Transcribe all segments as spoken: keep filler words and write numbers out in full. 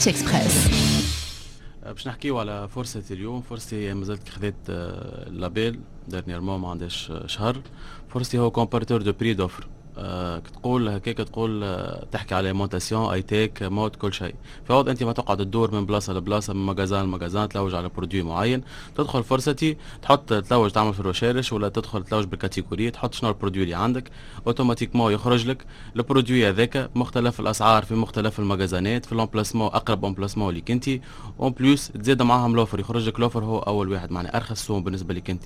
سويتش اكسبريس. باش نحكيو على فرصتي اليوم. فرصتي مازالت خذيت لابيل ديرنييرمون ما عندهاش شهر. فرصتي هو كومبارتور دو بري دوفر. أه تقول هكاك تقول أه تحكي على مونتاسيون اي تيك موت كل شيء. فوض انت ما تقعد تدور من بلاصه لبلاصه من مجازان لمجازان تلوج على برودوي معين. تدخل فرصتي تحط تلوج تعمل في الريشيرش ولا تدخل تلوج بالكاتيجوري تحط شنو البرودوي اللي عندك اوتوماتيكمون يخرج لك البرودوي هذاك مختلف الاسعار في مختلف المجازانات في لومبلاسمون اقرب امبلاسمون ليك انت اون بليس تزيد معاهم لوفر يخرج لك لوفر هو اول واحد معناه ارخص سوم بالنسبه ليك انت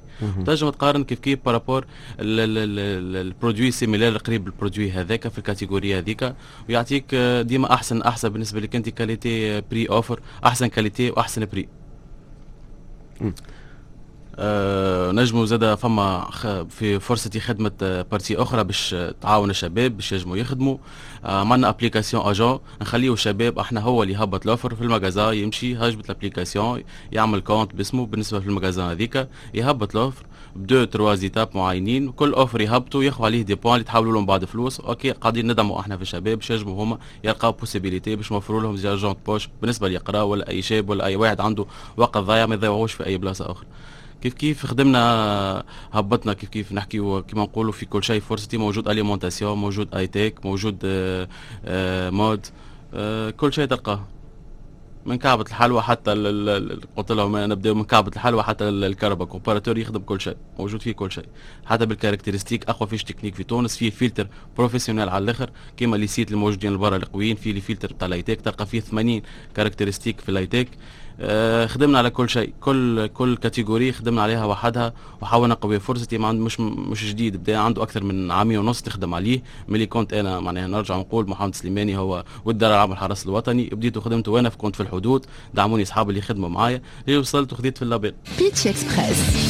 تنجم تقارن كيف كيف بارابور البرودوي سيميلير قريب البرودوي هذاك في الكاتيجوري هذيك ويعطيك ديما احسن احسن بالنسبه لك انت كاليتي بري اوفر احسن كاليتي واحسن بري. أه نجموا زاده فما في فرصتي خدمه بارتي اخرى باش تعاون الشباب باش يجموا يخدموا. أه عملنا ابليكاسيون اجون نخليو الشباب احنا هو اللي يهبط لوفر في المغازا يمشي هاجبت الابليكاسيون يعمل كونت باسمه بالنسبه في المغازا هذيك يهبط لوفر بدو ترواز ايتاب معينين كل اوفر يهبطوا ياخذوا عليه دي بوان اللي تحاولوا لهم بعد فلوس اوكي قاعدين ندعموا احنا في الشباب باش يجموا هما يلقاو بوسيبيليتي باش نوفروا لهم زارجون بوش بالنسبه ليقرا ولا اي شاب ولا اي واحد عنده وقت ضايع ما يضيعوش في اي بلاصه اخرى. كيف كيف خدمنا هبطنا كيف كيف نحكيو كيما نقولوا في كل شيء فرصتي موجود اليمونتاسيون موجود اي تيك موجود آآ آآ مود آآ كل شيء تلقاه من كعبة الحلوى حتى قلت لهم انا نبداو من كعبة الحلوى حتى الكهرباء كومباراتور يخدم كل شيء موجود فيه كل شيء حتى بالكاركتيرستيك اقوى فيش تكنيك في تونس فيه فلتر بروفيسيونيل على الاخر كيما لي سيت الموجودين لبرا القويين فيه لي فلتر تاع لايتيك تلقى فيه ثمانين كاركتيرستيك في اللايتيك. آه خدمنا على كل شيء كل كل كاتيجوري خدمنا عليها وحدها وحاولنا نقوي فرصتي ما عند مش مش جديد بدا عنده اكثر من عامين ونص تخدم عليه ملي كنت انا معناها نرجع نقول محمد سليماني هو والدار العام الحرس الوطني بديتو خدمته وانا كنت في الحدود دعموني اصحابي اللي خدموا معايا اللي وصلت وخديت في اللابيل. بيتش اكسبريس